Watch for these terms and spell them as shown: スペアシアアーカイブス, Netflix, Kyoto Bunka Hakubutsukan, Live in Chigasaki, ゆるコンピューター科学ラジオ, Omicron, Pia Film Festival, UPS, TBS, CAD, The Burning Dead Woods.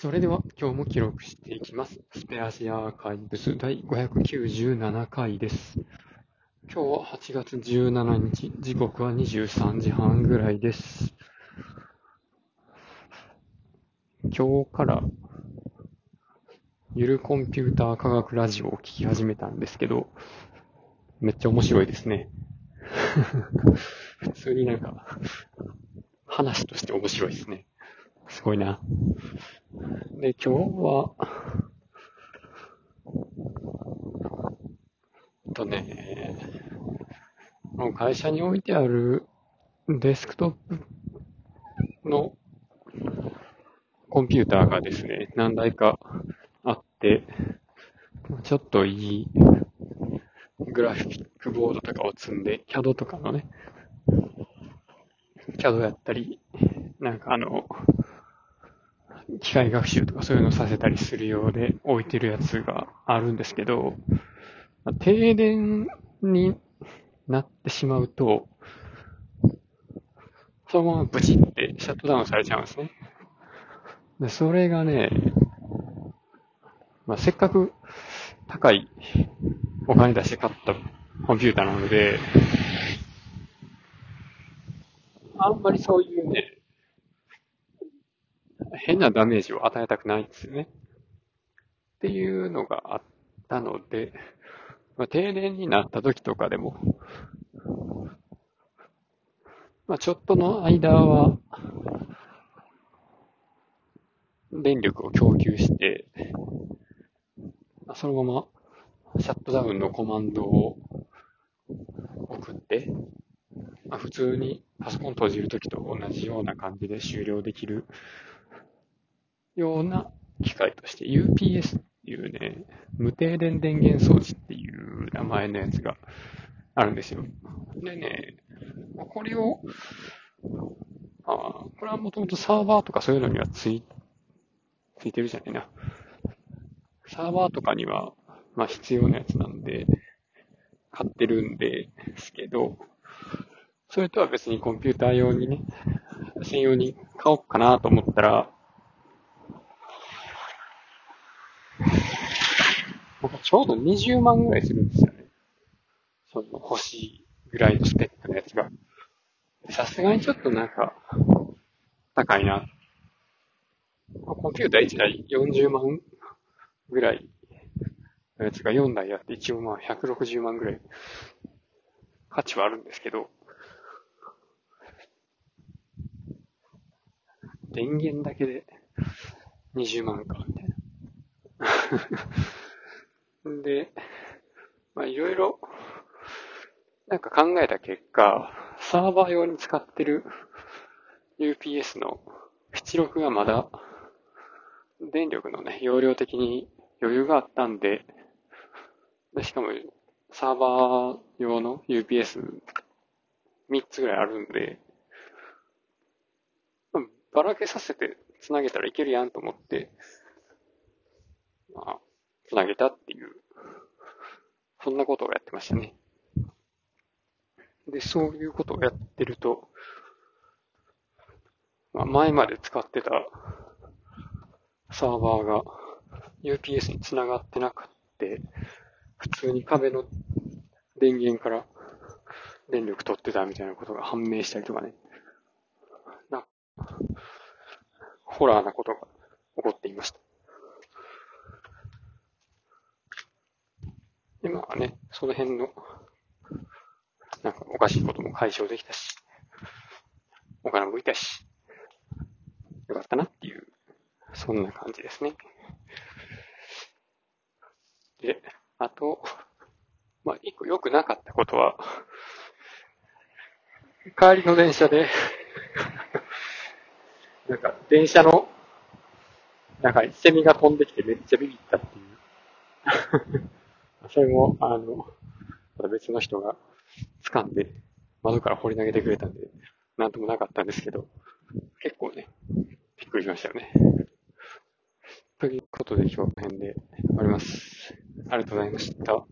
それでは今日も記録していきます。スペアシアアーカイブス第597回です。今日は8月17日、時刻は23時半ぐらいです。今日からゆるコンピューター科学ラジオを聞き始めたんですけど、めっちゃ面白いですね。普通になんか話として面白いですね。すごいな。で、今日は会社に置いてあるデスクトップのコンピューターがですね、何台かあって、ちょっといいグラフィックボードとかを積んで、CAD とかのね、CAD やったり、なんか機械学習とかそういうのさせたりするようで置いてるやつがあるんですけど、停電になってしまうと、そのままブチってシャットダウンされちゃうんですね。で、それがね、せっかく高いお金出して買ったコンピューターなので、あんまりそういうね、変なダメージを与えたくないんですよね。っていうのがあったので、停電になった時とかでも、ちょっとの間は、電力を供給して、そのままシャットダウンのコマンドを送って、普通にパソコン閉じる時と同じような感じで終了できるような機械として UPS っていうね、無停電電源装置っていう名前のやつがあるんですよ。でね、これを、これはもともとサーバーとかそういうのにはついてるじゃないな。サーバーとかには、必要なやつなんで、買ってるんですけど、それとは別にコンピューター用にね、専用に買おうかなと思ったら、ちょうど20万ぐらいするんですよね。その欲しいぐらいのスペックのやつが。さすがにちょっとなんか、高いな。コンピューター1台40万ぐらいのやつが4台あって、一応160万ぐらい価値はあるんですけど、電源だけで20万か、みたいな。で、いろいろ、なんか考えた結果、サーバー用に使ってる UPS の76がまだ、電力のね、容量的に余裕があったんで、しかも、サーバー用の UPS3 つぐらいあるんで、ばらけさせて繋げたらいけるやんと思って、繋げたっていう、そんなことをやってましたね。で、そういうことをやってると、前まで使ってたサーバーが UPS に繋がってなくって、普通に壁の電源から電力取ってたみたいなことが判明したりとかね。なんか、ホラーなことが起こっていました。で、その辺の、なんかおかしいことも解消できたし、お金も浮いたし、よかったなっていう、そんな感じですね。で、あと、一個良くなかったことは、帰りの電車で、なんか電車の、なんかセミが飛んできてめっちゃビビったっていう。それも、また別の人が掴んで、窓から放り投げてくれたんで、なんともなかったんですけど、結構ね、びっくりしましたよね。ということで今日はこの辺で終わります。ありがとうございました。